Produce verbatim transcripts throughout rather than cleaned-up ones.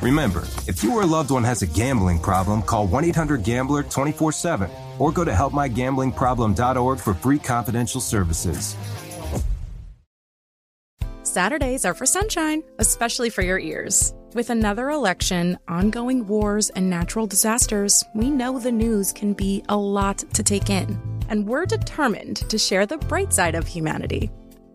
Remember, if you or a loved one has a gambling problem, call one eight hundred gambler twenty-four seven or go to help my gambling problem dot org for free confidential services. Saturdays are for sunshine, especially for your ears. With another election, ongoing wars, and natural disasters, we know the news can be a lot to take in. And we're determined to share the bright side of humanity.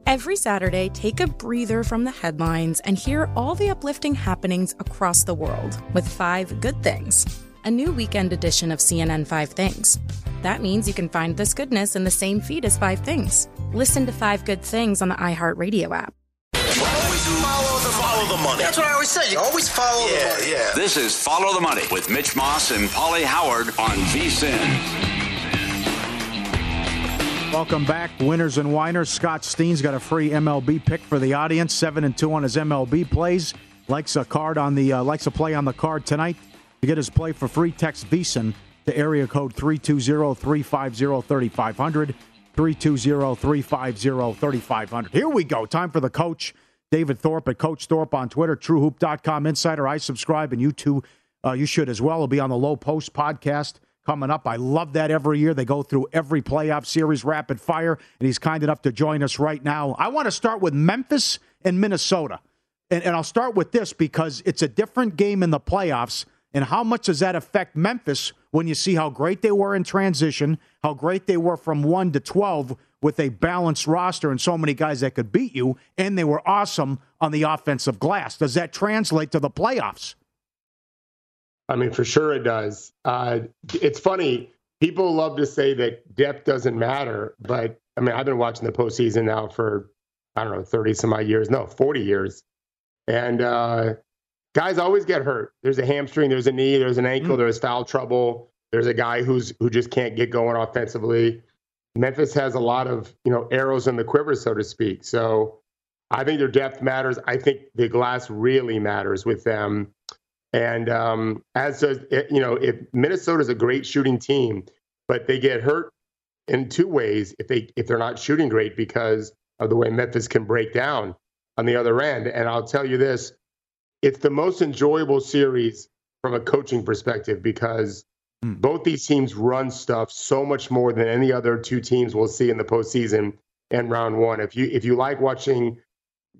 Every Saturday, take a breather from the headlines and hear all the uplifting happenings across the world with Five Good Things, a new weekend edition of C N N Five Things. That means you can find this goodness in the same feed as Five Things. Listen to Five Good Things on the iHeartRadio app. Always follow the follow the money. That's what I always say. You always follow yeah, the money. Yeah. This is Follow the Money with Mitch Moss and Paulie Howard on VSiN. Welcome back, winners and whiners. Scott Steen's got a free M L B pick for the audience. Seven and two on his M L B plays. Likes a card on the uh, likes a play on the card tonight. To get his play for free, text VSiN to area code three two zero, three five zero, three five zero zero. three two zero, three five zero, three five zero zero. Here we go. Time for the coach, David Thorpe at Coach Thorpe on Twitter. True Hoop dot com insider. I subscribe, and you too. Uh, you should as well. It'll be on the Low Post podcast coming up. I love that every year. They go through every playoff series rapid fire, and he's kind enough to join us right now. I want to start with Memphis and Minnesota. And, and I'll start with this because it's a different game in the playoffs, and how much does that affect Memphis when you see how great they were in transition, how great they were from one to twelve with a balanced roster and so many guys that could beat you, and they were awesome on the offensive glass. Does that translate to the playoffs? I mean, for sure it does. Uh, it's funny. People love to say that depth doesn't matter, but I mean, I've been watching the postseason now for, I don't know, thirty some odd years. No, forty years. And uh, guys always get hurt. There's a hamstring, there's a knee, there's an ankle, mm-hmm. there's foul trouble. There's a guy who's who just can't get going offensively. Memphis has a lot of, you know, arrows in the quiver, so to speak. So I think their depth matters. I think the glass really matters with them. And um, as does, you know, if Minnesota's a great shooting team, but they get hurt in two ways if they if they're not shooting great because of the way Memphis can break down on the other end. And I'll tell you this, it's the most enjoyable series from a coaching perspective because mm. both these teams run stuff so much more than any other two teams we'll see in the postseason and round one. If you if you like watching,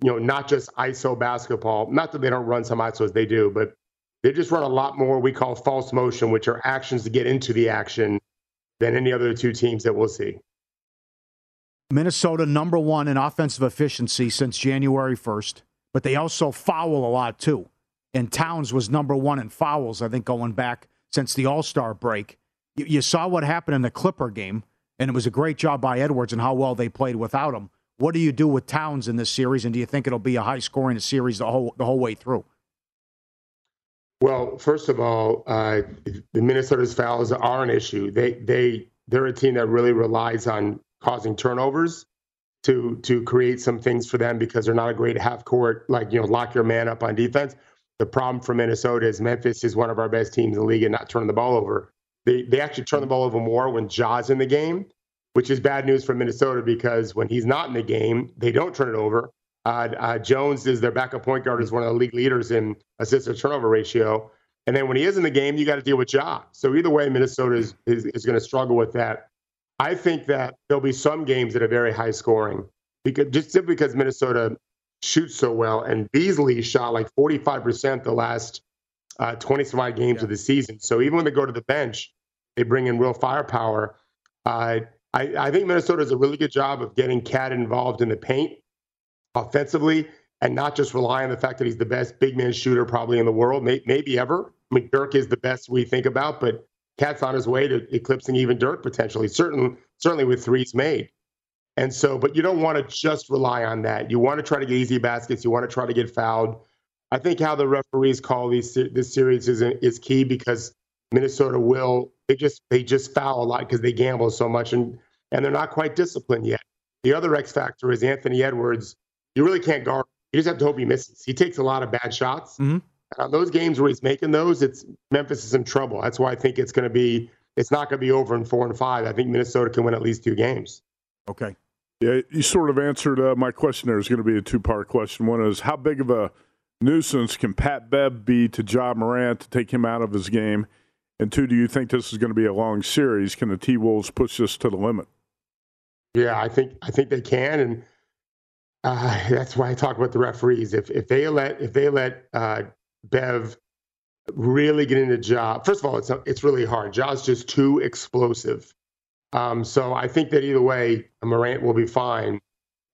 you know, not just I S O basketball, not that they don't run some I S Os, they do, but they just run a lot more we call false motion, which are actions to get into the action than any other two teams that we'll see. Minnesota, number one in offensive efficiency since January first, but they also foul a lot too. And Towns was number one in fouls, I think, going back since the All-Star break. You, you saw what happened in the Clipper game, and it was a great job by Edwards and how well they played without him. What do you do with Towns in this series, and do you think it'll be a high-scoring series the whole the whole way through? Well, first of all, uh, the Minnesota's fouls are an issue. They they they're a team that really relies on causing turnovers to to create some things for them because they're not a great half court, like, you know, lock your man up on defense. The problem for Minnesota is Memphis is one of our best teams in the league and not turning the ball over. They they actually turn the ball over more when Ja's in the game which is bad news for Minnesota because when he's not in the game, they don't turn it over. Uh, uh, Jones is their backup point guard, is one of the league leaders in assist to turnover ratio. And then when he is in the game, you got to deal with Ja. So either way, Minnesota is, is, is going to struggle with that. I think that there'll be some games that are very high scoring because just simply because Minnesota shoots so well. And Beasley shot like forty-five percent the last uh, twenty-five games yeah. of the season. So even when they go to the bench, they bring in real firepower. Uh, I, I think Minnesota does a really good job of getting Cat involved in the paint offensively and not just rely on the fact that he's the best big man shooter probably in the world, may, maybe ever. I mean, Dirk is the best we think about, but Cat's on his way to eclipsing even Dirk potentially, certain, certainly with threes made. And so, but you don't want to just rely on that. You want to try to get easy baskets. You want to try to get fouled. I think how the referees call these this series is is key because Minnesota will they just they just foul a lot because they gamble so much and and they're not quite disciplined yet. The other X factor is Anthony Edwards. You really can't guard. You just have to hope he misses. He takes a lot of bad shots. Mm-hmm. And on those games where he's making those, it's Memphis is in trouble. That's why I think it's going to be it's not going to be over in four and five. I think Minnesota can win at least two games. Okay. Yeah, you sort of answered uh, my question there. It's going to be a two-part question. One is, how big of a nuisance can Pat Bev be to Ja Morant to take him out of his game? And two, do you think this is going to be a long series? Can the T-Wolves push this to the limit? Yeah, I think I think they can, and uh, that's why I talk about the referees. If if they let if they let uh, Bev really get into Ja, first of all, it's it's really hard. Ja's just too explosive. Um, so I think that either way, Morant will be fine.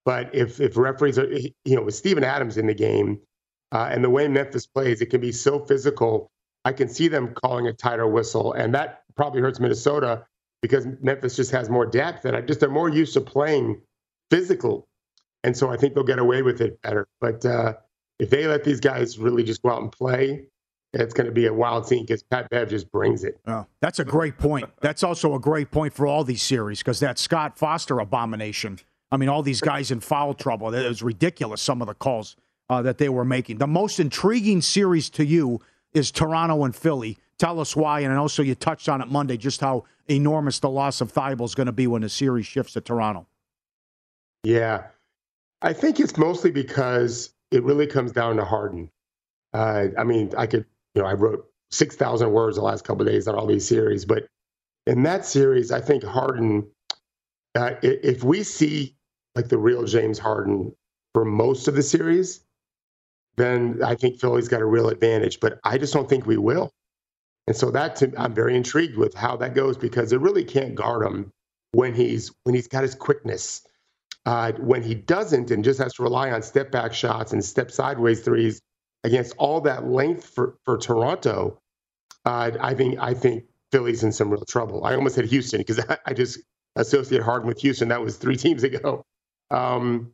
But if if referees are, you know, with Steven Adams in the game uh, and the way Memphis plays, it can be so physical. I can see them calling a tighter whistle, and that probably hurts Minnesota because Memphis just has more depth, and I just they're more used to playing physical, and so I think they'll get away with it better. But uh, if they let these guys really just go out and play, it's going to be a wild scene because Pat Bev just brings it. Oh, that's a great point. That's also a great point for all these series because that Scott Foster abomination, I mean, all these guys in foul trouble, it was ridiculous, some of the calls uh, that they were making. The most intriguing series to you is Toronto and Philly. Tell us why, and also you touched on it Monday, just how enormous the loss of Thybulle is going to be when the series shifts to Toronto. Yeah. I think it's mostly because it really comes down to Harden. Uh, I mean, I could... You know, I wrote six thousand words the last couple of days on all these series. But in that series, I think Harden, uh, if we see like the real James Harden for most of the series, then I think Philly's got a real advantage. But I just don't think we will. And so that to, I'm very intrigued with how that goes because it really can't guard him when he's when he's got his quickness. Uh, when he doesn't and just has to rely on step back shots and step sideways threes, against all that length for, for Toronto, uh, I think I think Philly's in some real trouble. I almost said Houston because I, I just associate Harden with Houston. That was three teams ago. Um,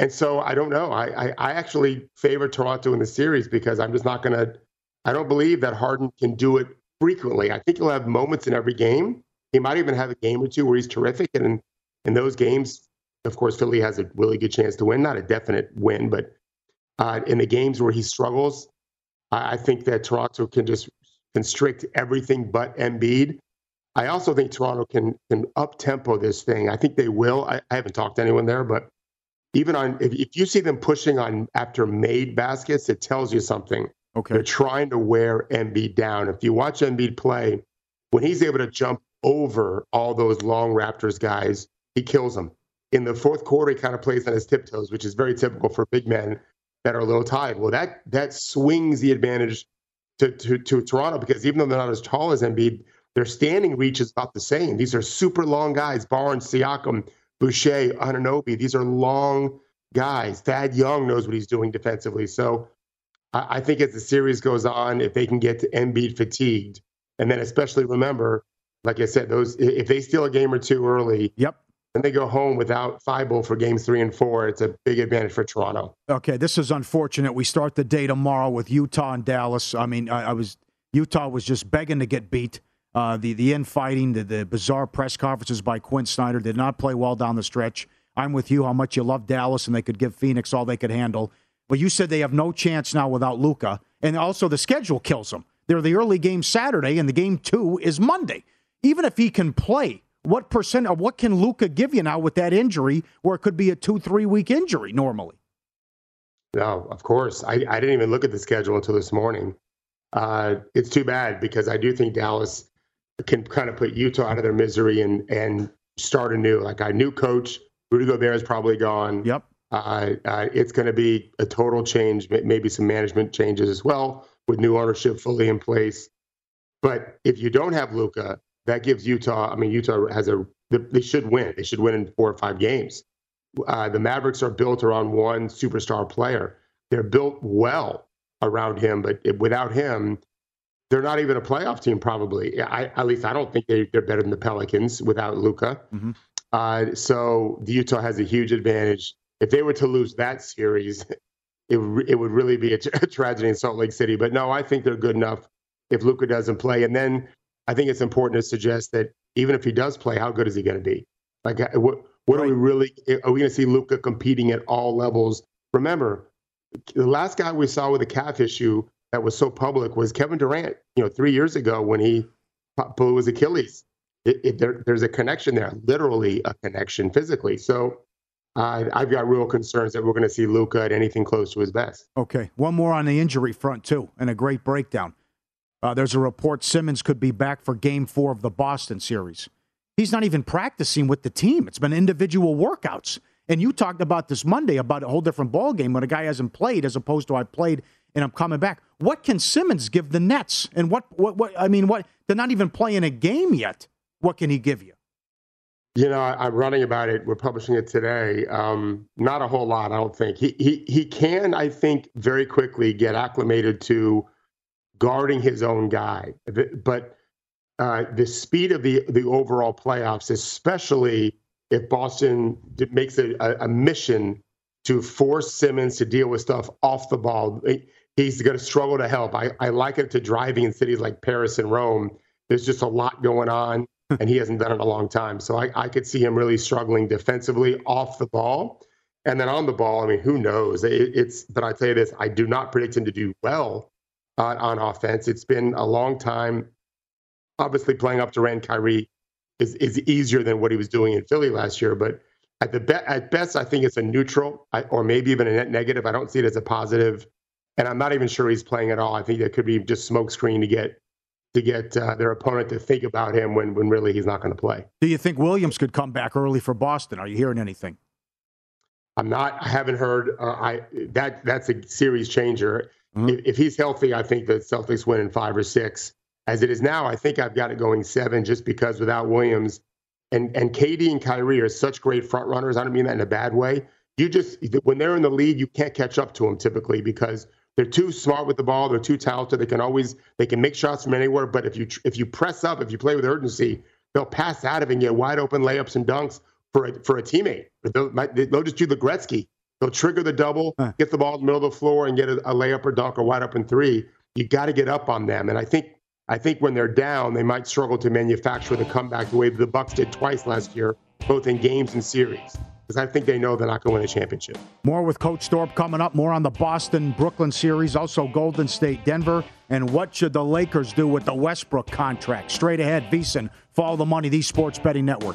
and so I don't know. I, I, I actually favor Toronto in the series because I'm just not going to – I don't believe that Harden can do it frequently. I think he'll have moments in every game. He might even have a game or two where he's terrific. And in, in those games, of course, Philly has a really good chance to win. Not a definite win, but – Uh, in the games where he struggles, I, I think that Toronto can just constrict everything but Embiid. I also think Toronto can can up-tempo this thing. I think they will. I, I haven't talked to anyone there, but even on if, if you see them pushing on after made baskets, it tells you something. Okay. They're trying to wear Embiid down. If you watch Embiid play, when he's able to jump over all those long Raptors guys, he kills them. In the fourth quarter, he kind of plays on his tiptoes, which is very typical for big men that are a little tired. Well, that that swings the advantage to, to, to Toronto because even though they're not as tall as Embiid, their standing reach is about the same. These are super long guys, Barnes, Siakam, Boucher, Anunoby. These are long guys. Thad Young knows what he's doing defensively. So I, I think as the series goes on, if they can get to Embiid fatigued, and then especially remember, like I said, those if they steal a game or two early, yep. And they go home without Thybulle for games three and four. It's a big advantage for Toronto. Okay, this is unfortunate. We start the day tomorrow with Utah and Dallas. I mean, I, I was Utah was just begging to get beat. Uh, the the infighting, the, the bizarre press conferences by Quinn Snyder did not play well down the stretch. I'm with you. How much you love Dallas, and they could give Phoenix all they could handle. But you said they have no chance now without Luka, and also the schedule kills them. They're the early game Saturday, and the game two is Monday. Even if he can play. What percent or what can Luka give you now with that injury where it could be a two, three week injury normally? No, of course. I, I didn't even look at the schedule until this morning. Uh, it's too bad because I do think Dallas can kind of put Utah out of their misery and, and start anew. Like a new coach, Rudy Gobert is probably gone. Yep. Uh, uh, it's going to be a total change, maybe some management changes as well with new ownership fully in place. But if you don't have Luka, that gives Utah, I mean, Utah has a, they should win. They should win in four or five games. Uh, the Mavericks are built around one superstar player. They're built well around him, but it, without him, they're not even a playoff team probably. I, at least I don't think they, they're better than the Pelicans without Luka. Mm-hmm. Uh, so the Utah has a huge advantage. If they were to lose that series, it, it would really be a, t- a tragedy in Salt Lake City. But no, I think they're good enough if Luka doesn't play. And then I think it's important to suggest that even if he does play, how good is he going to be? Like, what, what right. are we really – are we going to see Luka competing at all levels? Remember, the last guy we saw with a calf issue that was so public was Kevin Durant, you know, three years ago when he blew his Achilles. It, it, there, there's a connection there, literally a connection physically. So uh, I've got real concerns that we're going to see Luka at anything close to his best. Okay, one more on the injury front too, and a great breakdown. Uh, there's a report Simmons could be back for game four of the Boston series. He's not even practicing with the team. It's been individual workouts. And you talked about this Monday about a whole different ball game when a guy hasn't played as opposed to I played and I'm coming back. What can Simmons give the Nets? And what, what, what I mean, what they're not even playing a game yet. What can he give you? You know, I, I'm running about it. We're publishing it today. Um, not a whole lot, I don't think. He, he, he can, I think, very quickly get acclimated to guarding his own guy. But uh, the speed of the, the overall playoffs, especially if Boston makes a, a mission to force Simmons to deal with stuff off the ball, he's going to struggle to help. I, I liken it to driving in cities like Paris and Rome. There's just a lot going on, and he hasn't done it in a long time. So I, I could see him really struggling defensively off the ball. And then on the ball, I mean, who knows? It, it's. But I tell you this, I do not predict him to do well Uh, on offense. It's been a long time. Obviously, playing up Durant, Kyrie is, is easier than what he was doing in Philly last year. But at the be- at best, I think it's a neutral I, or maybe even a net negative. I don't see it as a positive, and I'm not even sure he's playing at all. I think that could be just smokescreen to get to get uh, their opponent to think about him when when really he's not going to play. Do you think Williams could come back early for Boston? Are you hearing anything? I'm not. I haven't heard. Uh, I that that's a series changer. Mm-hmm. If, if he's healthy, I think the Celtics win in five or six. As it is now, I think I've got it going seven just because without Williams and, and K D and Kyrie are such great front runners. I don't mean that in a bad way. You just, when they're in the lead, you can't catch up to them typically because they're too smart with the ball. They're too talented. They can always, they can make shots from anywhere. But if you, if you press up, if you play with urgency, they'll pass out of it and get wide open layups and dunks for a, for a teammate. They'll, they'll just do the Gretzky. They'll trigger the double, get the ball in the middle of the floor, and get a, a layup or dunk or wide open three. You got to get up on them, and I think I think when they're down, they might struggle to manufacture the comeback the way the Bucks did twice last year, both in games and series, because I think they know they're not going to win a championship. More with Coach Thorpe coming up. More on the Boston-Brooklyn series, also Golden State-Denver, and what should the Lakers do with the Westbrook contract? Straight ahead, VSiN, Follow the Money, the Sports Betting Network.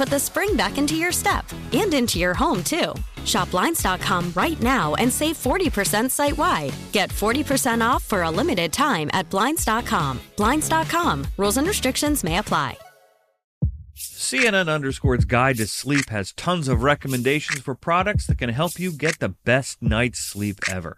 put the spring back into your step. And into your home, too. Shop Blinds dot com right now and save forty percent site-wide. Get forty percent off for a limited time at Blinds dot com. Blinds dot com. Rules and restrictions may apply. C N N Underscore's Guide to Sleep has tons of recommendations for products that can help you get the best night's sleep ever.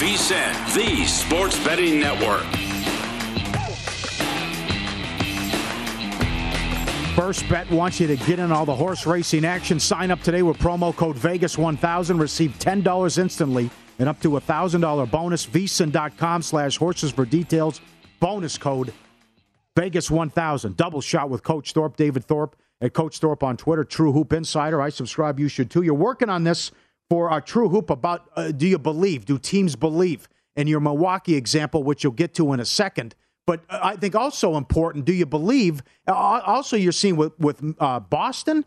VSiN, the sports betting network. First Bet wants you to get in all the horse racing action. Sign up today with promo code Vegas one thousand. Receive ten dollars instantly and up to a one thousand dollars bonus. VSiN.com slash horses for details. Bonus code Vegas one thousand. Double shot with Coach Thorpe, David Thorpe, at Coach Thorpe on Twitter. True Hoop Insider. I subscribe. You should, too. You're working on this for our True Hoop about uh, do you believe, do teams believe, in your Milwaukee example, which you'll get to in a second. But uh, I think also important, do you believe, uh, also you're seeing with, with uh, Boston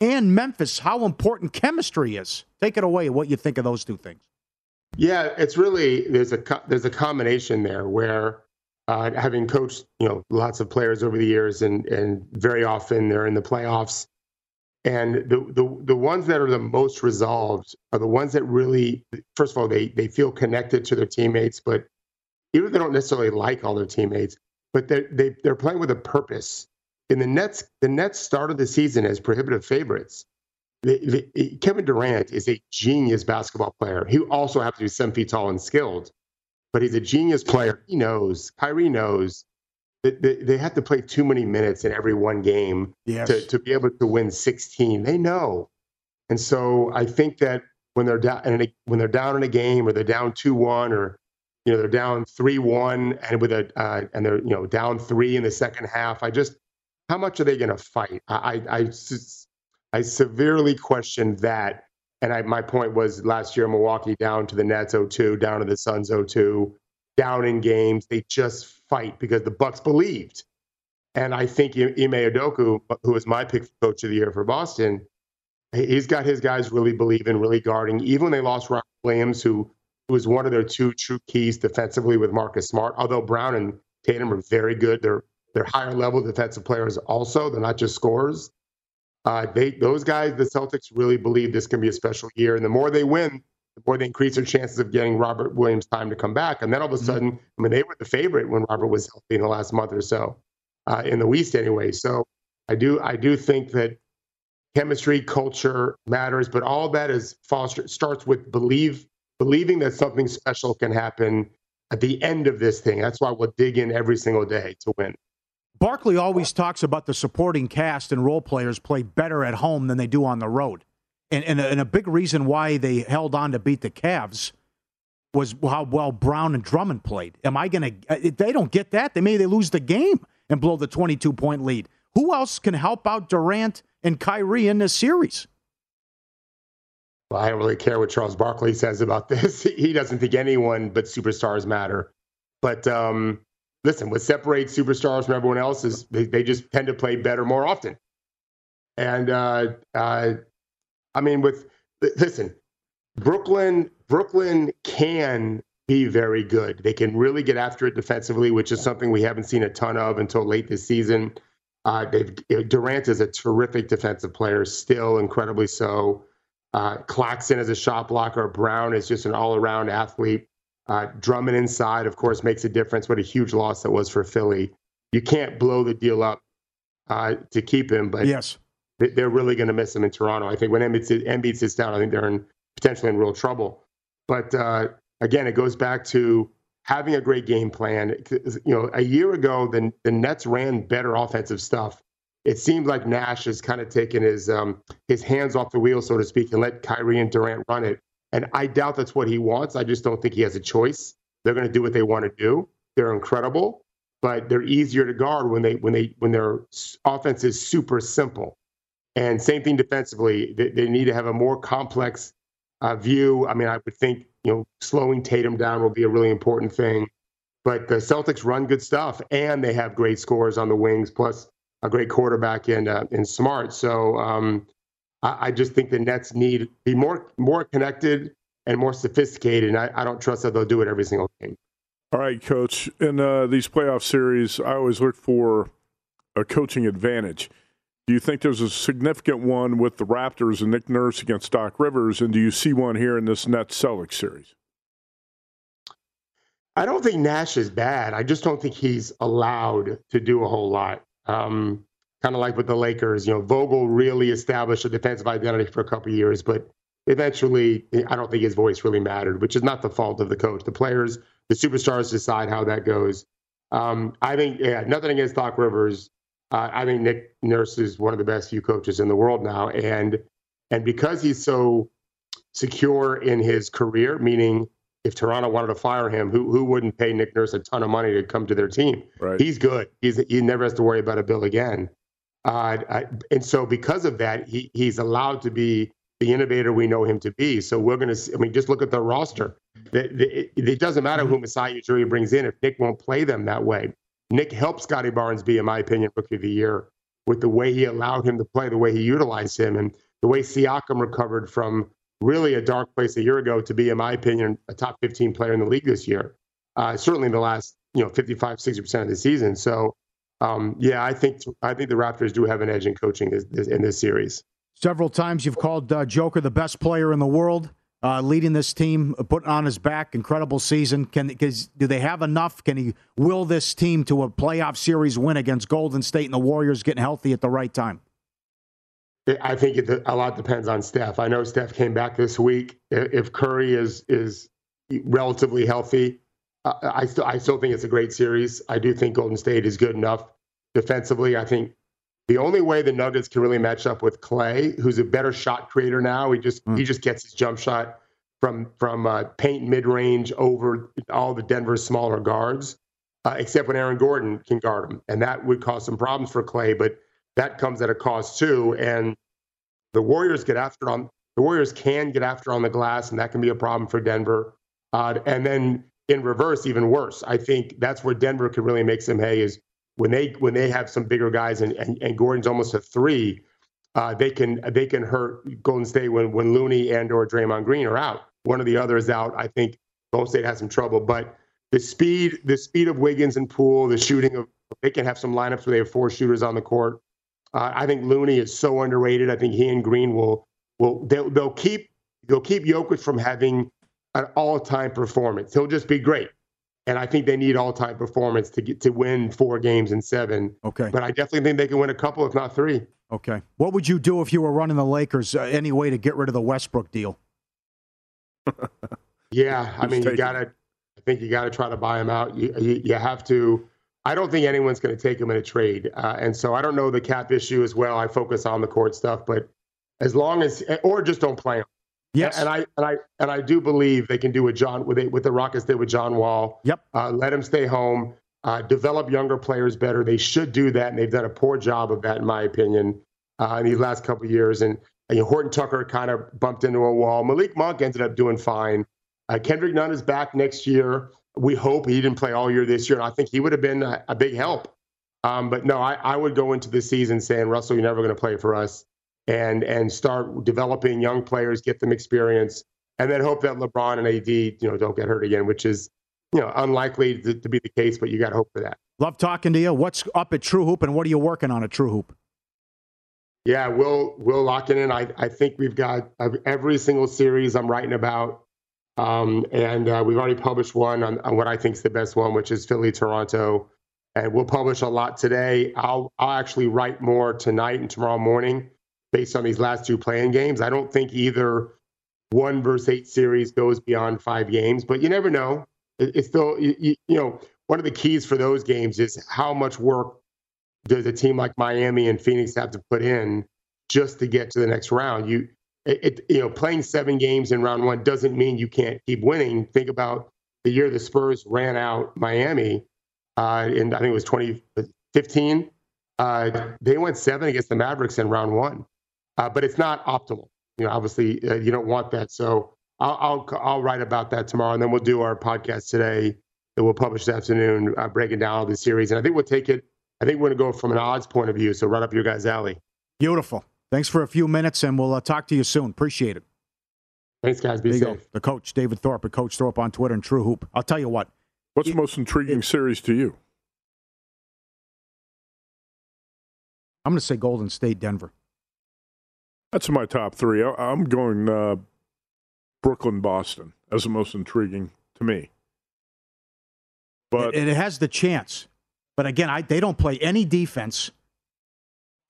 and Memphis, how important chemistry is. Take it away, what you think of those two things. Yeah, it's really, there's a co- there's a combination there where uh, having coached, you know, lots of players over the years and and very often they're in the playoffs. And the, the the ones that are the most resolved are the ones that really, first of all, they they feel connected to their teammates, but even if they don't necessarily like all their teammates, but they're, they, they're playing with a purpose. And the Nets, the Nets started the season as prohibitive favorites. The, the, Kevin Durant is a genius basketball player. He also happens to be seven feet tall and skilled, but he's a genius player. He knows, Kyrie knows. They, they have to play too many minutes in every one game yes. to, to be able to win sixteen. They know. And so I think that when they're down in a, when they're down in a game or they're down two one or, you know, they're down three one and with a uh, and they're, you know, down three in the second half, I just how much are they going to fight? I, I, I, I severely question that. And I, my point was last year, Milwaukee down to the Nets oh two, down to the Suns oh two. Down in games, they just fight because the Bucks believed. And I think Ime Udoka, who is my pick for coach of the year for Boston, he's got his guys really believing, really guarding. Even when they lost Robert Williams, who, who was one of their two true keys defensively with Marcus Smart, although Brown and Tatum are very good. They're they're higher-level defensive players also. They're not just scorers. Uh, they those guys, the Celtics, really believe this can be a special year. And the more they win, the more they increase their chances of getting Robert Williams time to come back. And then all of a sudden, I mean, they were the favorite when Robert was healthy in the last month or so, uh, in the West anyway. So I do I do think that chemistry, culture matters, but all that is foster starts with believe believing that something special can happen at the end of this thing. That's why we'll dig in every single day to win. Barkley always talks about the supporting cast and role players play better at home than they do on the road. And, and, a, and a big reason why they held on to beat the Cavs was how well Brown and Drummond played. Am I going to – they don't get that. They Maybe they lose the game and blow the twenty-two point lead. Who else can help out Durant and Kyrie in this series? Well, I don't really care what Charles Barkley says about this. He doesn't think anyone but superstars matter. But um, listen, what separates superstars from everyone else is they, they just tend to play better more often. And, uh, uh, I mean, with listen, Brooklyn, Brooklyn can be very good. They can really get after it defensively, which is something we haven't seen a ton of until late this season. Uh, they've, Durant is a terrific defensive player, still incredibly so. Uh, Claxton is a shot blocker. Brown is just an all-around athlete. Uh, Drummond inside, of course, makes a difference. What a huge loss that was for Philly. You can't blow the deal up uh, to keep him, but yes, they're really going to miss him in Toronto. I think when Embiid, Embiid sits down, I think they're in, potentially in real trouble. But uh, again, it goes back to having a great game plan. You know, a year ago, the, the Nets ran better offensive stuff. It seems like Nash has kind of taken his um, his hands off the wheel, so to speak, and let Kyrie and Durant run it. And I doubt that's what he wants. I just don't think he has a choice. They're going to do what they want to do. They're incredible, but they're easier to guard when they when they when their offense is super simple. And same thing defensively. They, they need to have a more complex uh, view. I mean, I would think you know slowing Tatum down will be a really important thing. But the Celtics run good stuff, and they have great scorers on the wings. Plus a great quarterback in uh, in Smart. So um, I, I just think the Nets need to be more more connected and more sophisticated, and I, I don't trust that they'll do it every single game. All right, Coach. In uh, these playoff series, I always look for a coaching advantage. Do you think there's a significant one with the Raptors and Nick Nurse against Doc Rivers, and do you see one here in this Nets-Celtics series? I don't think Nash is bad. I just don't think he's allowed to do a whole lot. Um, kind of like with the Lakers, you know, Vogel really established a defensive identity for a couple of years, but eventually I don't think his voice really mattered, which is not the fault of the coach. The players, the superstars decide how that goes. Um, I think, yeah, nothing against Doc Rivers. Uh, I think Nick Nurse is one of the best few coaches in the world now. And, and because he's so secure in his career, meaning if Toronto wanted to fire him, who who wouldn't pay Nick Nurse a ton of money to come to their team? Right. He's good. He's he never has to worry about a bill again. Uh, I, and so because of that, he he's allowed to be the innovator we know him to be. So we're going to, I mean, just look at the roster. The, the, it, it doesn't matter who Masai Ujiri brings in if Nick won't play them that way. Nick helped Scotty Barnes be, in my opinion, Rookie of the Year with the way he allowed him to play, the way he utilized him, and the way Siakam recovered from really a dark place a year ago to be, in my opinion, a top fifteen player in the league this year, uh, certainly in the last, you know, fifty-five, sixty percent of the season. So, um, yeah, I think I think the Raptors do have an edge in coaching this, this, in this series. Several times you've called uh, Joker the best player in the world, uh, leading this team, putting on his back, incredible season. Can, cause, do they have enough? Can he will this team to a playoff series win against Golden State and the Warriors getting healthy at the right time? I think it, a lot depends on Steph. I know Steph came back this week. If Curry is is relatively healthy, uh, I still I still think it's a great series. I do think Golden State is good enough defensively. I think the only way the Nuggets can really match up with Klay, who's a better shot creator now, he just mm. he just gets his jump shot from from uh, paint mid range over all the Denver's smaller guards, uh, except when Aaron Gordon can guard him, and that would cause some problems for Klay, but that comes at a cost too, and the Warriors get after on the Warriors can get after on the glass, and that can be a problem for Denver. Uh, and then in reverse, even worse. I think that's where Denver could really make some hay is when they when they have some bigger guys, and and, and Gordon's almost a three. Uh, they can they can hurt Golden State when when Looney and or Draymond Green are out. One or the other is out. I think Golden State has some trouble, but the speed the speed of Wiggins and Poole, the shooting of they can have some lineups where they have four shooters on the court. Uh, I think Looney is so underrated. I think he and Green will will they'll, they'll keep they'll keep Jokic from having an all-time performance. He'll just be great, and I think they need all-time performance to get to win four games in seven. Okay, but I definitely think they can win a couple, if not three. Okay, what would you do if you were running the Lakers? Uh, any way to get rid of the Westbrook deal? yeah, I mean you gotta. I think you gotta try to buy him out. You you, you have to. I don't think anyone's going to take him in a trade. Uh, and so I don't know the cap issue as well. I focus on the court stuff, but as long as, or just don't play him. Yes. And I, and I, and I do believe they can do what John, with it, with the Rockets did with John Wall. Yep. Uh, let him stay home, uh, develop younger players better. They should do that. And they've done a poor job of that, in my opinion, uh, in these last couple of years. And, and you know, Horton Tucker kind of bumped into a wall. Malik Monk ended up doing fine. Uh, Kendrick Nunn is back next year. We hope. He didn't play all year this year, and I think he would have been a, a big help. Um, but no, I, I would go into the season saying, Russell, you're never going to play for us, and and start developing young players, get them experience, and then hope that LeBron and A D, you know, don't get hurt again, which is, you know, unlikely to, to be the case. But you got to hope for that. Love talking to you. What's up at True Hoop, and what are you working on at True Hoop? Yeah, we'll we'll lock it in. I I think we've got every single series I'm writing about. Um, and uh, we've already published one on, on what I think is the best one, which is Philly, Toronto. And we'll publish a lot today. I'll, I'll actually write more tonight and tomorrow morning based on these last two play-in games. I don't think either one versus eight series goes beyond five games, but you never know. It, it's still, you, you know, one of the keys for those games is how much work does a team like Miami and Phoenix have to put in just to get to the next round. You It, it, you know, playing seven games in round one doesn't mean you can't keep winning. Think about the year the Spurs ran out Miami, uh, in I think it was twenty fifteen. Uh, they went seven against the Mavericks in round one, uh, but it's not optimal. You know, obviously uh, you don't want that. So I'll, I'll I'll write about that tomorrow, and then we'll do our podcast today that we'll publish this afternoon, uh, breaking down all the series. And I think we'll take it. I think we're going to go from an odds point of view. So right up your guys' alley. Beautiful. Thanks for a few minutes, and we'll uh, talk to you soon. Appreciate it. Thanks, guys. Be safe. The coach, David Thorpe, at Coach Thorpe on Twitter and True Hoop. I'll tell you what. What's it, the most intriguing it, series to you? I'm going to say Golden State, Denver. That's my top three. I, I'm going uh, Brooklyn, Boston as the most intriguing to me. But it, it has the chance. But again, I, they don't play any defense.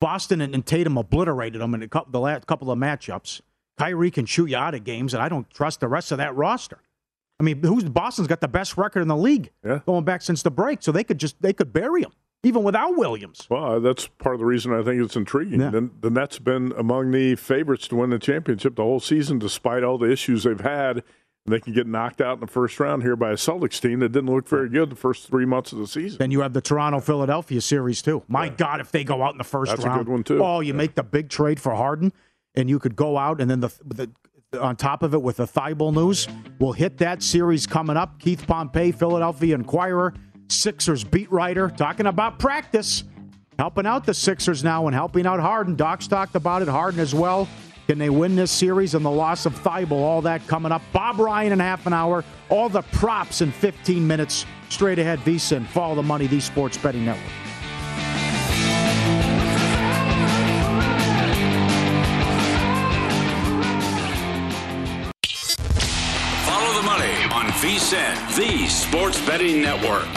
Boston and Tatum obliterated them in a couple, the last couple of matchups. Kyrie can shoot you out of games, and I don't trust the rest of that roster. I mean, who's Boston's got the best record in the league yeah. going back since the break, so they could just they could bury them even without Williams. Well, that's part of the reason I think it's intriguing. Yeah. The, the Nets have been among the favorites to win the championship the whole season, despite all the issues they've had. They can get knocked out in the first round here by a Celtics team that didn't look very good the first three months of the season. Then you have the Toronto-Philadelphia series, too. My yeah. God, if they go out in the first That's round. That's a good one, too. Oh, you yeah. make the big trade for Harden, and you could go out, and then the, the on top of it with the Thybulle news, we'll hit that series coming up. Keith Pompey, Philadelphia Inquirer, Sixers beat writer, talking about practice, helping out the Sixers now and helping out Harden. Doc's talked about it, Harden as well. Can they win this series and the loss of Thybulle? All that coming up. Bob Ryan in half an hour. All the props in fifteen minutes. Straight ahead, VSiN. Follow the money. The Sports Betting Network. Follow the money on VSiN, the Sports Betting Network.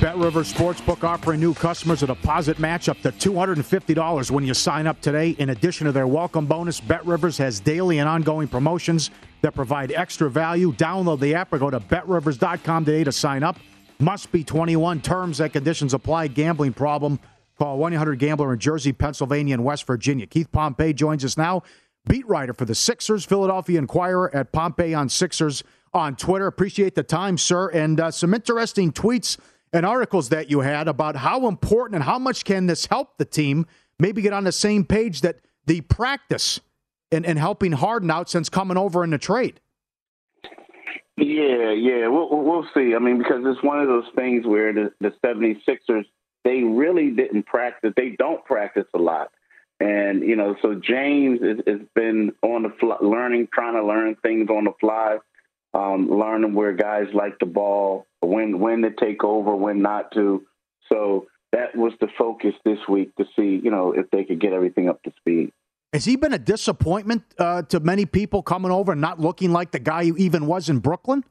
BetRivers Sportsbook offering new customers a deposit match up to two hundred fifty dollars when you sign up today. In addition to their welcome bonus, BetRivers has daily and ongoing promotions that provide extra value. Download the app or go to Bet Rivers dot com today to sign up. Must be twenty-one. Terms and conditions apply. Gambling problem? Call one eight hundred gambler in Jersey, Pennsylvania, and West Virginia. Keith Pompey joins us now, beat writer for the Sixers, Philadelphia Inquirer, at Pompey on Sixers on Twitter. Appreciate the time, sir, and uh, some interesting tweets and articles that you had about how important and how much can this help the team maybe get on the same page that the practice and, and helping Harden out since coming over in the trade. Yeah, yeah, we'll, we'll see. I mean, because it's one of those things where the, the seventy-sixers, they really didn't practice. They don't practice a lot. And, you know, so James has been on the fly, learning, trying to learn things on the fly. Um, learning where guys like the ball, when when to take over, when not to. So that was the focus this week to see, you know, if they could get everything up to speed. Has he been a disappointment uh, to many people coming over and not looking like the guy who even was in Brooklyn?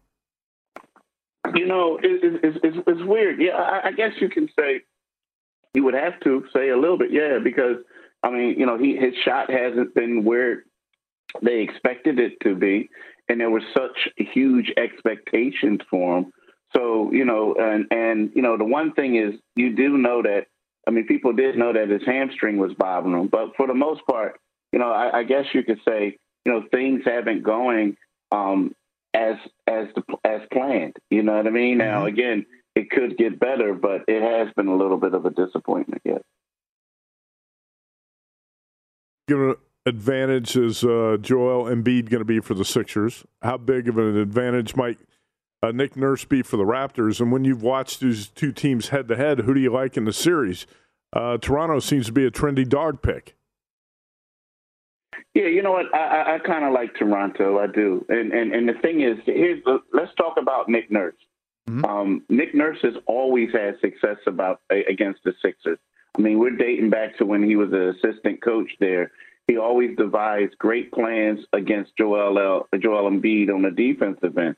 You know, it, it, it, it's, it's weird. Yeah, I, I guess you can say you would have to say a little bit, yeah, because, I mean, you know, he his shot hasn't been where they expected it to be. and there was such huge expectations for him. So, you know, and, and, you know, the one thing is you do know that, I mean, people did know that his hamstring was bothering him. But for the most part, you know, I, I guess you could say, you know, things haven't going um, as as the, as planned. You know what I mean? Mm-hmm. Now, again, it could get better, but it has been a little bit of a disappointment yet. Given advantage is uh, Joel Embiid going to be for the Sixers? How big of an advantage might uh, Nick Nurse be for the Raptors? And when you've watched these two teams head-to-head, who do you like in the series? Uh, Toronto seems to be a trendy dog pick. Yeah, you know what? I, I, I kind of like Toronto. I do. And and, and the thing is, here's the, let's talk about Nick Nurse. Mm-hmm. Um, Nick Nurse has always had success about against the Sixers. I mean, we're dating back to when he was an assistant coach there. He always devised great plans against Joel Joel Embiid on the defensive end.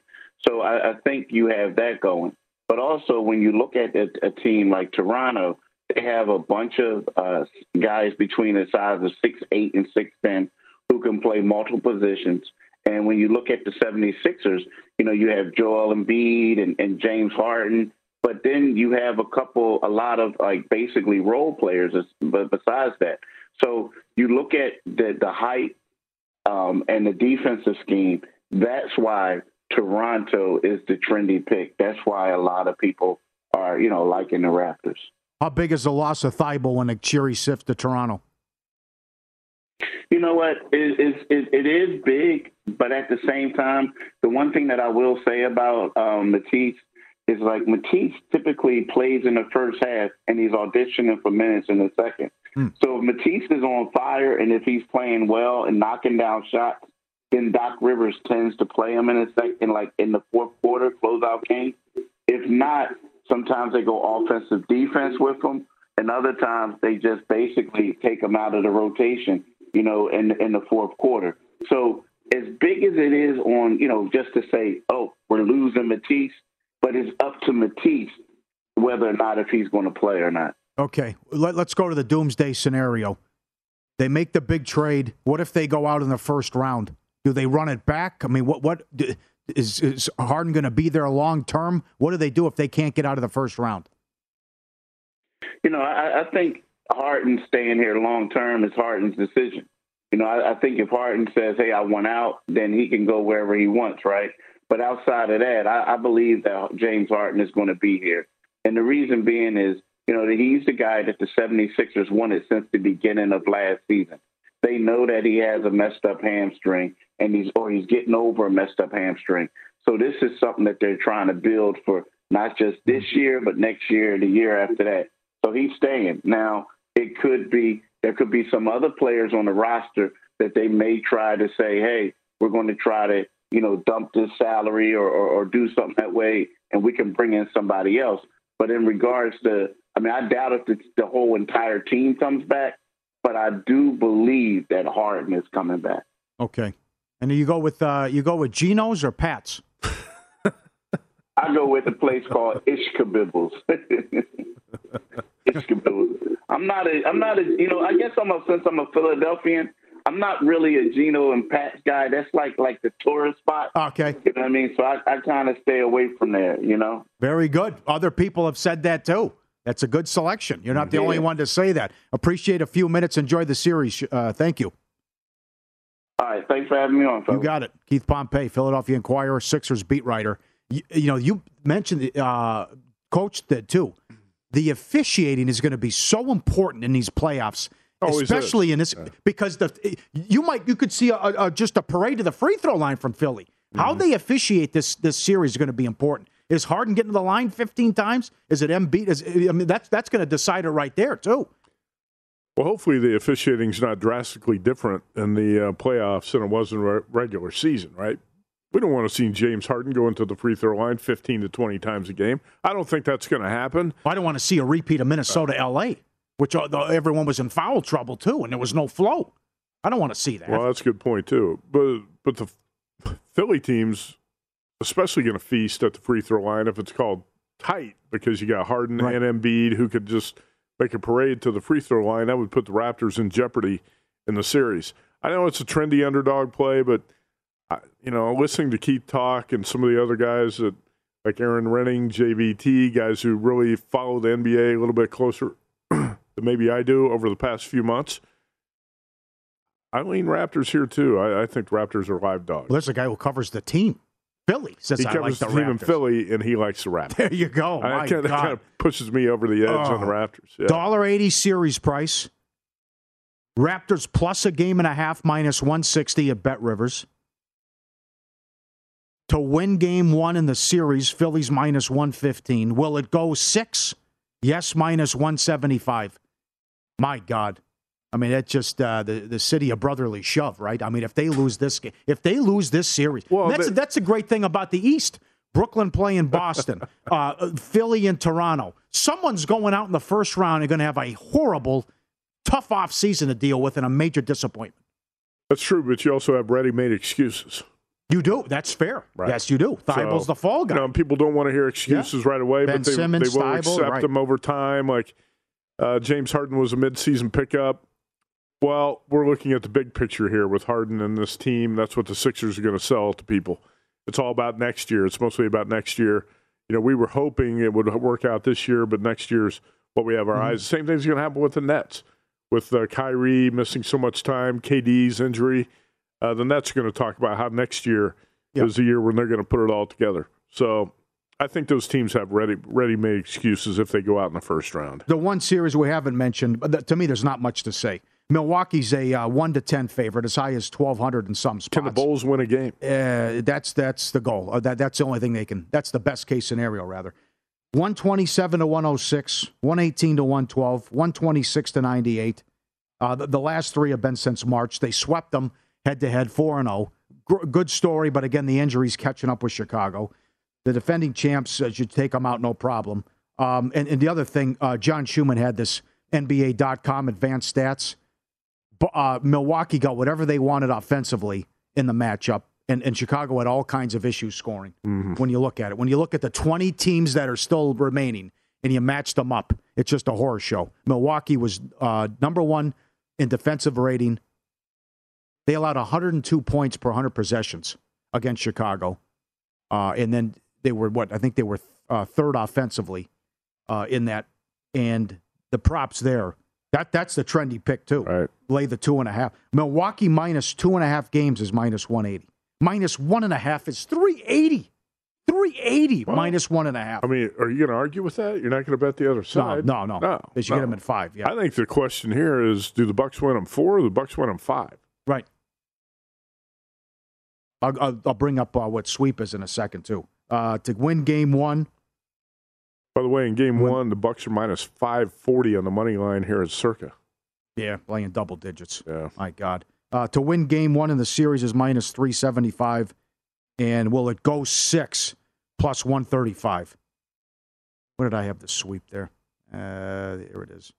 So I, I think you have that going. But also, when you look at a, a team like Toronto, they have a bunch of uh, guys between the size of six eight and six ten who can play multiple positions. And when you look at the 76ers, you know, you have Joel Embiid and, and James Harden. But then you have a couple, a lot of like basically role players besides that. So you look at the, the height um, and the defensive scheme. That's why Toronto is the trendy pick. That's why a lot of people are, you know, liking the Raptors. How big is the loss of Thybulle and a cheery sift to Toronto? You know what? It, it, it, it is big, but at the same time, the one thing that I will say about um, Matisse is like Matisse typically plays in the first half and he's auditioning for minutes in the second. Mm. So if Matisse is on fire and if he's playing well and knocking down shots, then Doc Rivers tends to play him in a second, like in the fourth quarter, closeout game. If not, sometimes they go offensive defense with him, and other times they just basically take him out of the rotation, you know, in in the fourth quarter. So as big as it is on, you know, just to say, oh, we're losing Matisse, but it's up to Matisse whether or not if he's going to play or not. Okay, Let, let's go to the doomsday scenario. They make the big trade. What if they go out in the first round? Do they run it back? I mean, what what is, is Harden going to be there long term? What do they do if they can't get out of the first round? You know, I, I think Harden staying here long term is Harden's decision. You know, I, I think if Harden says, hey, I want out, then he can go wherever he wants, right? But outside of that, I, I believe that James Harden is going to be here. And the reason being is, you know, that he's the guy that the 76ers wanted since the beginning of last season. They know that he has a messed up hamstring, and he's or he's getting over a messed up hamstring. So this is something that they're trying to build for not just this year, but next year, the year after that. So he's staying. Now, it could be there could be some other players on the roster that they may try to say, hey, we're going to try to, you know, dump this salary or, or, or do something that way, and we can bring in somebody else. But in regards to, I mean, I doubt if the, the whole entire team comes back, but I do believe that Harden is coming back. Okay. And you go with uh, you go with Geno's or Pat's? I go with a place called Ishkabibbles. Ishkabibbles. I'm not a, I'm not a, you know, I guess I'm a, since I'm a Philadelphian, I'm not really a Geno and Pat's guy. That's like like the tourist spot. Okay. You know what I mean? So I, I kind of stay away from there, you know? Very good. Other people have said that too. That's a good selection. You're not the yeah. only one to say that. Appreciate a few minutes. Enjoy the series. Uh, thank you. All right. Thanks for having me on, folks. You got it. Keith Pompey, Philadelphia Inquirer, Sixers beat writer. You, you know, you mentioned uh, Coach did too. The officiating is going to be so important in these playoffs. Always Especially is. in this, yeah. because the you might you could see a, a, just a parade to the free throw line from Philly. Mm-hmm. How they officiate this this series is going to be important. Is Harden getting to the line fifteen times? Is it Embiid? Is, I mean, that's that's going to decide it right there too. Well, hopefully the officiating is not drastically different in the uh, playoffs than it was in re- regular season, right? We don't want to see James Harden go into the free throw line fifteen to twenty times a game. I don't think that's going to happen. I don't want to see a repeat of Minnesota, uh, L A, which everyone was in foul trouble, too, and there was no flow. I don't want to see that. Well, that's a good point, too. But but the Philly team's especially going to feast at the free throw line if it's called tight, because you got Harden right. and Embiid who could just make a parade to the free throw line. That would put the Raptors in jeopardy in the series. I know it's a trendy underdog play, but you know, listening to Keith talk and some of the other guys that, like Aaron Renning, J V T, guys who really follow the N B A a little bit closer than maybe I do over the past few months, I lean Raptors here too. I, I think Raptors are live dogs. Well, there's a guy who covers the team. Philly says he I covers like the, the team Raptors. In Philly, and he likes the Raptors. There you go. My I, God. That kind of pushes me over the edge oh, on the Raptors. Yeah. one dollar and eighty cents series price. Raptors plus a game and a half minus one sixty at Bet Rivers. To win game one in the series, Phillies minus one fifteen. Will it go six? Yes, minus one seventy-five. My God. I mean, that's just uh, the, the city of brotherly shove, right? I mean, if they lose this game, if they lose this series, well, that's, they, that's a great thing about the East. Brooklyn playing Boston, uh, Philly and Toronto. Someone's going out in the first round and going to have a horrible, tough off season to deal with and a major disappointment. That's true, but you also have ready-made excuses. You do. That's fair. Right. Yes, you do. Thybulle's so, the fall guy. You know, people don't want to hear excuses yeah. right away, Ben but they, Simmons, they will Thybulle, accept right. them over time. Like uh, James Harden was a midseason pickup. Well, we're looking at the big picture here with Harden and this team. That's what the Sixers are going to sell to people. It's all about next year. It's mostly about next year. You know, we were hoping it would work out this year, but next year's what we have our mm-hmm. eyes. The same thing's going to happen with the Nets. With uh, Kyrie missing so much time, K D's injury, Uh, the Nets are going to talk about how next year yep. is the year when they're going to put it all together. So I think those teams have ready, ready-made excuses if they go out in the first round. The one series we haven't mentioned, but to me there's not much to say. Milwaukee's a uh, one to ten favorite, as high as twelve hundred in some spots. Can the Bulls win a game? Uh, that's that's the goal. Uh, that That's the only thing they can – that's the best-case scenario, rather. one twenty-seven to one oh six, one eighteen to one twelve, one twenty-six to ninety-eight. Uh, the, the last three have been since March. They swept them. Head-to-head, four and oh. Good story, but again, the injuries catching up with Chicago. The defending champs uh, should take them out, no problem. Um, and, and the other thing, uh, John Schumann had this N B A dot com advanced stats. Uh, Milwaukee got whatever they wanted offensively in the matchup, and, and Chicago had all kinds of issues scoring mm-hmm. when you look at it. When you look at the twenty teams that are still remaining and you match them up, it's just a horror show. Milwaukee was uh, number one in defensive rating. They allowed one hundred two points per one hundred possessions against Chicago. Uh, and then they were, what, I think they were th- uh, third offensively uh, in that. And the props there, that that's the trendy pick too. Right. Lay the two and a half. Milwaukee minus two and a half games is minus one eighty. Minus one and a half is three eighty. three eighty well, minus one and a half. I mean, are you going to argue with that? You're not going to bet the other side? No, no, no. no they should no. get them at five. Yeah. I think the question here is, do the Bucks win them four or the Bucks win them five? Right. I'll, I'll bring up uh, what sweep is in a second, too. Uh, to win game one. By the way, in game win. one, the Bucks are minus five forty on the money line here at Circa. Yeah, playing double digits. Yeah. My God. Uh, to win game one in the series is minus three seventy-five. And will it go six plus one thirty-five? Where did I have the sweep there? Uh, there it is.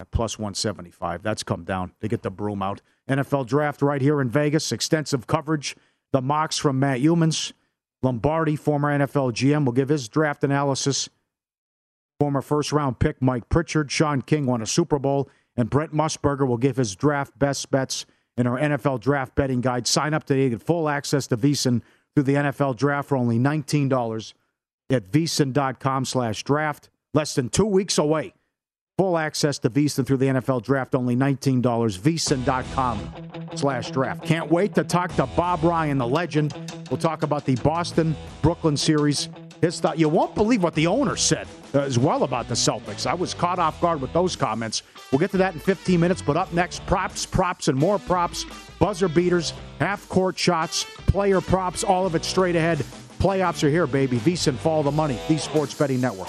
At plus one seventy-five. That's come down. They get the broom out. N F L draft right here in Vegas. Extensive coverage. The mocks from Matt Humans. Lombardi, former N F L G M, will give his draft analysis. Former first-round pick Mike Pritchard. Sean King won a Super Bowl. And Brent Musburger will give his draft best bets in our N F L draft betting guide. Sign up today to get full access to VSiN through the N F L draft for only nineteen dollars at VSiN.com slash draft. Less than two weeks away. Full access to VSiN through the N F L draft, only nineteen dollars. VSiN.com slash draft. Can't wait to talk to Bob Ryan, the legend. We'll talk about the Boston-Brooklyn series. His thought, you won't believe what the owner said as well about the Celtics. I was caught off guard with those comments. We'll get to that in fifteen minutes, but up next, props, props, and more props, buzzer beaters, half-court shots, player props, all of it straight ahead. Playoffs are here, baby. VSiN, follow the money. The Sports Betting Network.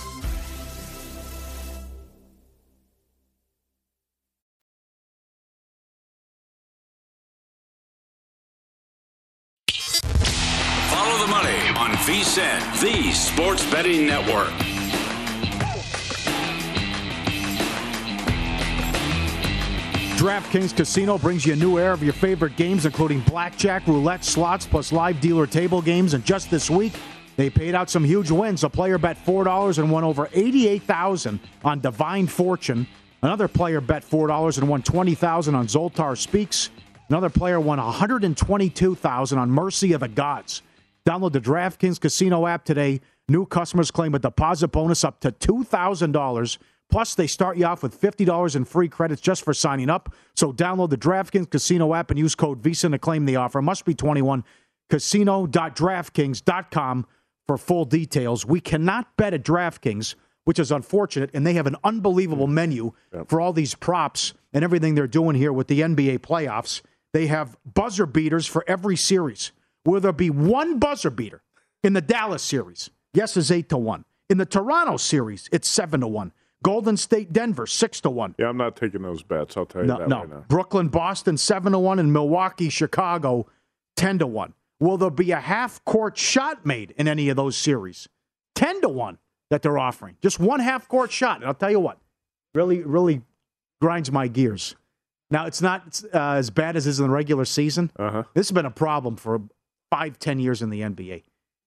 VSiN, the sports betting network. DraftKings Casino brings you a new era of your favorite games, including blackjack, roulette, slots, plus live dealer table games. And just this week, they paid out some huge wins. A player bet four dollars and won over eighty-eight thousand dollars on Divine Fortune. Another player bet four dollars and won twenty thousand dollars on Zoltar Speaks. Another player won one hundred twenty-two thousand dollars on Mercy of the Gods. Download the DraftKings Casino app today. New customers claim a deposit bonus up to two thousand dollars. Plus, they start you off with fifty dollars in free credits just for signing up. So download the DraftKings Casino app and use code VSiN to claim the offer. Must be twenty-one. Casino dot draftkings dot com for full details. We cannot bet at DraftKings, which is unfortunate, and they have an unbelievable menu for all these props and everything they're doing here with the N B A playoffs. They have buzzer beaters for every series. Will there be one buzzer beater in the Dallas series? Yes, is eight to one. In the Toronto series, it's seven to one. Golden State, Denver, six to one. Yeah, I'm not taking those bets. I'll tell you no, that. No, right now. Brooklyn, Boston, seven to one, and Milwaukee, Chicago, ten to one. Will there be a half court shot made in any of those series? Ten to one that they're offering. Just one half court shot. And I'll tell you what, really, really grinds my gears. Now it's not uh, as bad as it is in the regular season. Uh-huh. This has been a problem for Five, ten years in the N B A.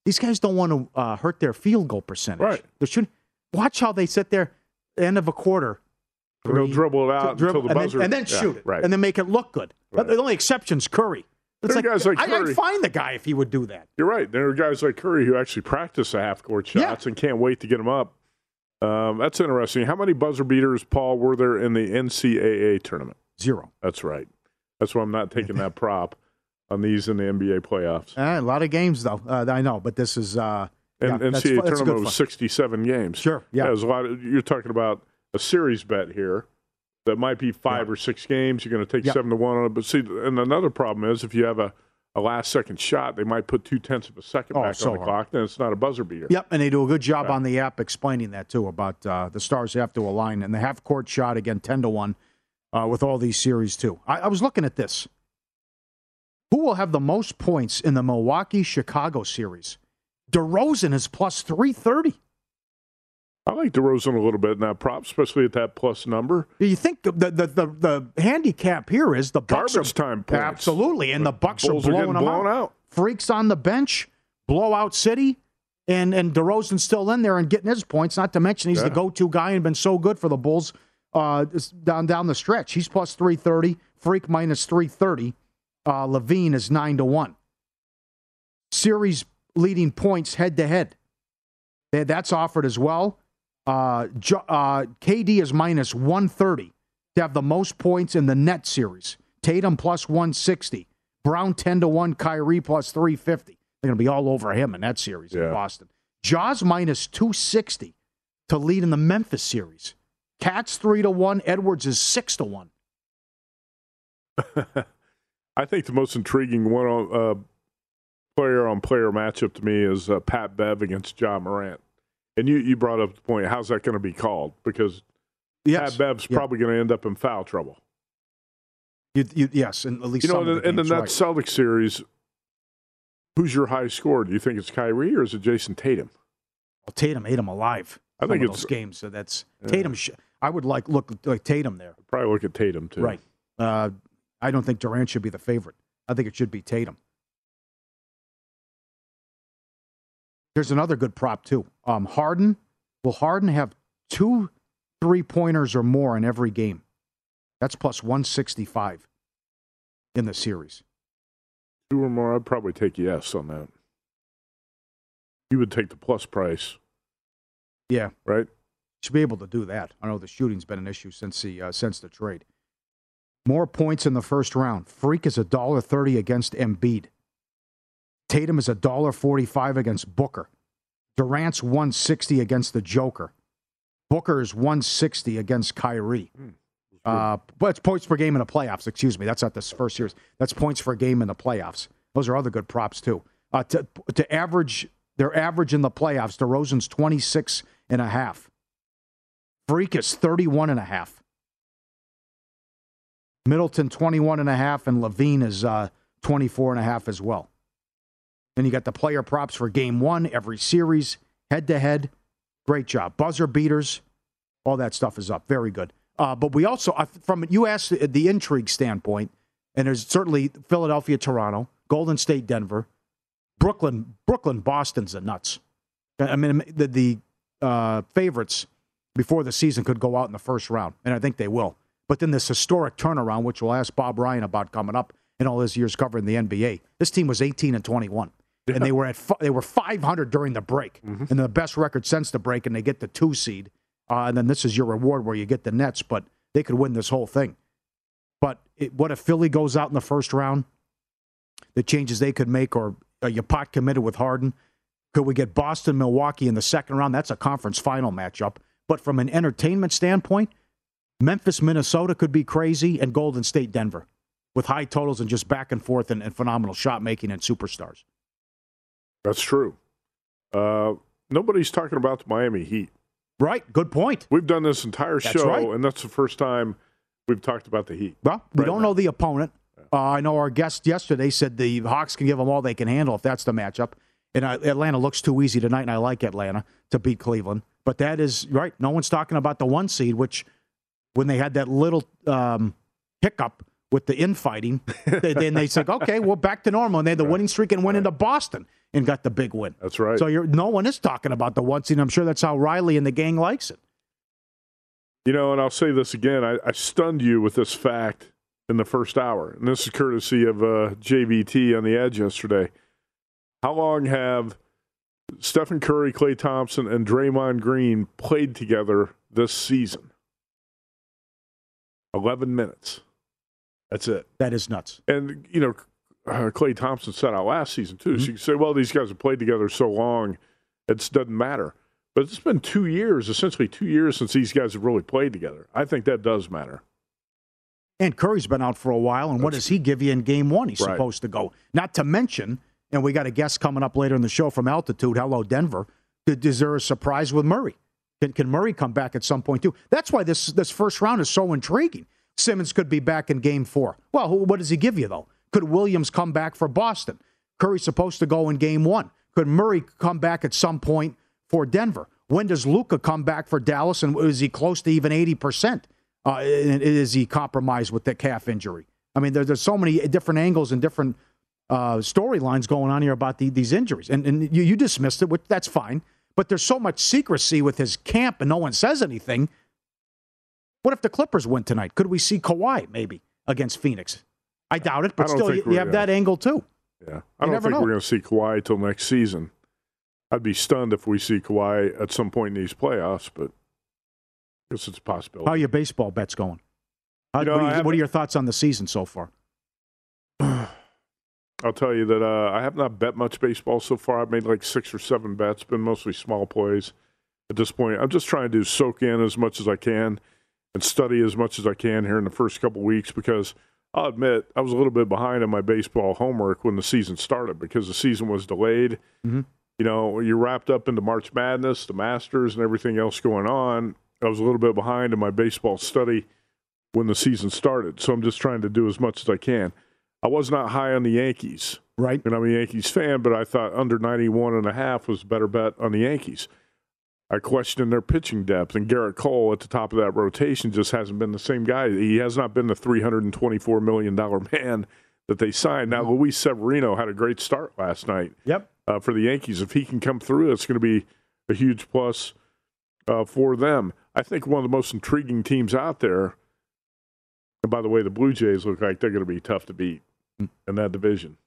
These guys don't want to uh, hurt their field goal percentage. Right. They're shooting. Watch how they sit there at the end of a quarter. Three, They'll dribble it out dribble, until the buzzer. And then, and then yeah, shoot it. Right. And then make it look good. Right. The only exception's Curry. It's like, guys like I, Curry. I'd find the guy if he would do that. You're right. There are guys like Curry who actually practice the half-court shots yeah. and can't wait to get them up. Um, that's interesting. How many buzzer beaters, Paul, were there in the N C A A tournament? Zero. That's right. That's why I'm not taking that prop on these in the N B A playoffs. Uh, a lot of games, though. Uh, I know, but this is uh, and yeah, N C A A that's, tournament that's was sixty-seven games. Sure, yeah. yeah was a lot of, you're talking about a series bet here that might be five yeah. or six games. You're going to take yeah. seven to one on it. But see, and another problem is if you have a, a last-second shot, they might put two-tenths of a second oh, back so on the hard. clock, then it's not a buzzer beater. Yep, and they do a good job right. on the app explaining that, too, about uh, the Stars have to align. And the half-court shot, again, ten to one uh, with all these series, too. I, I was looking at this. Who will have the most points in the Milwaukee-Chicago series? DeRozan is plus three thirty. I like DeRozan a little bit in that prop, especially at that plus number. You think the the the, the handicap here is the Bucks garbage are, time points. Absolutely, and the, the Bucks Bulls are blowing are them blown out. out. Freaks on the bench, blowout city, and and DeRozan's still in there and getting his points. Not to mention he's yeah. the go-to guy and been so good for the Bulls uh, down down the stretch. He's plus three thirty. Freak minus three thirty. Uh, Levine is nine to one. Series leading points head to head. That's offered as well. Uh, uh, K D is minus one thirty to have the most points in the net series. Tatum plus one sixty. Brown ten to one. Kyrie plus three fifty. They're going to be all over him in that series yeah. in Boston. Jaws minus two sixty to lead in the Memphis series. Cats three to one. Edwards is six to one. I think the most intriguing one uh, player on player matchup to me is uh, Pat Bev against Ja Morant. And you, you brought up the point, how's that going to be called? Because yes. Pat Bev's yeah. probably going to end up in foul trouble. You, you, yes, and at least you know, some in, of the in the Nets right. Celtics series, who's your high scorer? Do you think it's Kyrie or is it Jayson Tatum? Well, Tatum ate him alive. I think it's those games. So that's yeah. Tatum. Sh- I would like look like Tatum there. I'd probably look at Tatum too. Right. Uh, I don't think Durant should be the favorite. I think it should be Tatum. There's another good prop, too. Um, Harden. Will Harden have two three-pointers or more in every game? That's plus one sixty-five in the series. Two or more, I'd probably take yes on that. You would take the plus price. Yeah. Right? Should be able to do that. I know the shooting's been an issue since the, uh, since the trade. More points in the first round. Freak is one thirty against Embiid. Tatum is one forty-five against Booker. Durant's one sixty against the Joker. Booker is one sixty against Kyrie. Mm, uh, but it's points per game in the playoffs. Excuse me. That's not the first series. That's points per game in the playoffs. Those are other good props, too. Uh, to, to average, their average in the playoffs, DeRozan's twenty-six and a half. Freak is thirty-one and a half. Middleton, twenty-one and a half, and Levine is uh, twenty-four and a half as well. Then you got the player props for game one, every series, head-to-head. Great job. Buzzer beaters, all that stuff is up. Very good. Uh, but we also, from you asked the intrigue standpoint, and there's certainly Philadelphia, Toronto, Golden State, Denver, Brooklyn, Brooklyn, Boston's the nuts. I mean, the, the uh, favorites before the season could go out in the first round, and I think they will. But then this historic turnaround, which we'll ask Bob Ryan about coming up in all his years covering the N B A, this team was eighteen and twenty-one. Yeah. And they were at they were five hundred during the break, mm-hmm. and the best record since the break. And they get the two seed, uh, and then this is your reward where you get the Nets. But they could win this whole thing. But it, what if Philly goes out in the first round? The changes they could make, or are you pot committed with Harden? Could we get Boston, Milwaukee in the second round? That's a conference final matchup. But from an entertainment standpoint, Memphis, Minnesota could be crazy, and Golden State, Denver, with high totals and just back and forth and, and phenomenal shot making and superstars. That's true. Uh, nobody's talking about the Miami Heat. Right. Good point. We've done this entire that's show, right. and that's the first time we've talked about the Heat. Well, we right don't now. know the opponent. Uh, I know our guest yesterday said the Hawks can give them all they can handle if that's the matchup. And uh, Atlanta looks too easy tonight, and I like Atlanta to beat Cleveland. But that is right. No one's talking about the one seed, which when they had that little um, hiccup with the infighting, they, then they said, okay, we're back to normal. And they had the right. winning streak and went right. into Boston. And got the big win. That's right. So you're, no one is talking about the one seed. I'm sure that's how Riley and the gang likes it. You know, and I'll say this again. I, I stunned you with this fact in the first hour. And this is courtesy of uh, J V T on the Edge yesterday. How long have Stephen Curry, Klay Thompson, and Draymond Green played together this season? eleven minutes. That's it. That is nuts. And, you know, Uh, Klay Thompson said out last season, too. Mm-hmm. So you can say, well, these guys have played together so long, it doesn't matter. But it's been two years, essentially two years, since these guys have really played together. I think that does matter. And Curry's been out for a while, and That's, what does he give you in game one? He's right. supposed to go. Not to mention, and we got a guest coming up later in the show from Altitude, hello, Denver, is there a surprise with Murray? Can, can Murray come back at some point, too? That's why this, this first round is so intriguing. Simmons could be back in game four. Well, who, what does he give you, though? Could Williams come back for Boston? Curry's supposed to go in game one. Could Murray come back at some point for Denver? When does Luka come back for Dallas, and is he close to even eighty percent? Uh, is he compromised with the calf injury? I mean, there, there's so many different angles and different uh, storylines going on here about the, these injuries. And, and you, you dismissed it, which that's fine. But there's so much secrecy with his camp, and no one says anything. What if the Clippers win tonight? Could we see Kawhi, maybe, against Phoenix? I doubt it, but still, you, you have gonna, that angle, too. Yeah, I you don't think know. we're going to see Kawhi until next season. I'd be stunned if we see Kawhi at some point in these playoffs, but I guess it's a possibility. How are your baseball bets going? How, you know, what, are you, what are your thoughts on the season so far? I'll tell you that uh, I have not bet much baseball so far. I've made like six or seven bets, been mostly small plays at this point. I'm just trying to soak in as much as I can and study as much as I can here in the first couple weeks, because I'll admit I was a little bit behind on my baseball homework when the season started because the season was delayed. Mm-hmm. You know, you're wrapped up into March Madness, the Masters, and everything else going on. I was a little bit behind in my baseball study when the season started, so I'm just trying to do as much as I can. I was not high on the Yankees. Right. And I'm a Yankees fan, but I thought under ninety-one and a half was a better bet on the Yankees. I questioned their pitching depth, and Garrett Cole at the top of that rotation just hasn't been the same guy. He has not been the three hundred twenty-four million dollars man that they signed. Now, mm-hmm. Luis Severino had a great start last night. Yep. Uh, for the Yankees. If he can come through, it's going to be a huge plus uh, for them. I think one of the most intriguing teams out there, and by the way, the Blue Jays look like they're going to be tough to beat in that division.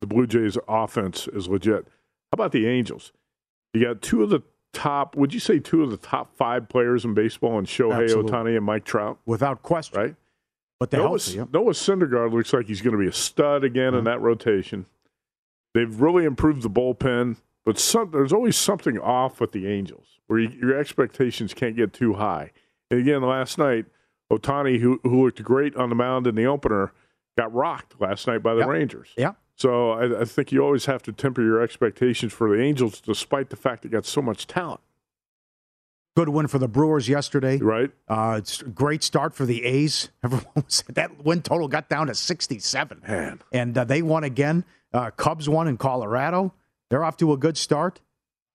The Blue Jays' offense is legit. How about the Angels? You got two of the top, would you say two of the top five players in baseball in Shohei Absolutely. Ohtani and Mike Trout? Without question. Right? But they're Noah, healthy, yeah. Noah Syndergaard looks like he's going to be a stud again mm-hmm. in that rotation. They've really improved the bullpen, but some, there's always something off with the Angels where you, your expectations can't get too high. And again, last night, Ohtani, who, who looked great on the mound in the opener, got rocked last night by the yep. Rangers. Yeah. So I, I think you always have to temper your expectations for the Angels, despite the fact they got so much talent. Good win for the Brewers yesterday. Right. Uh, it's a great start for the A's. Everyone said that win total got down to sixty-seven. Man. And uh, they won again. Uh, Cubs won in Colorado. They're off to a good start.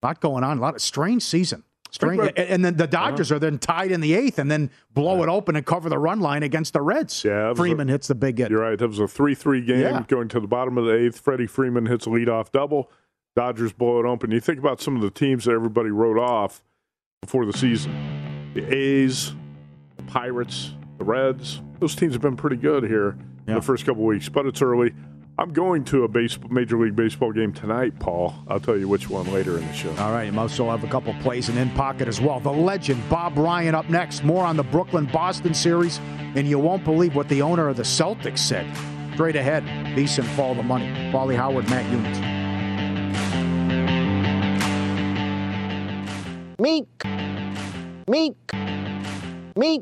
A lot going on. A lot of strange season. Strange. And, and then the Dodgers uh-huh. are then tied in the eighth and then blow yeah. it open and cover the run line against the Reds. Yeah, Freeman a, hits the big hit. You're right. That was a three three game yeah. going to the bottom of the eighth. Freddie Freeman hits a leadoff double. Dodgers blow it open. You think about some of the teams that everybody wrote off before the season. The A's, the Pirates, the Reds. Those teams have been pretty good here yeah. in the first couple of weeks, but it's early. I'm going to a base, Major League Baseball game tonight, Paul. I'll tell you which one later in the show. All right, and also have a couple plays and in pocket as well. The legend, Bob Ryan, up next. More on the Brooklyn-Boston series, and you won't believe what the owner of the Celtics said. Straight ahead, VSiN Follow the Money. Paulie Howard, Matt Units. Meek. Meek. Meek.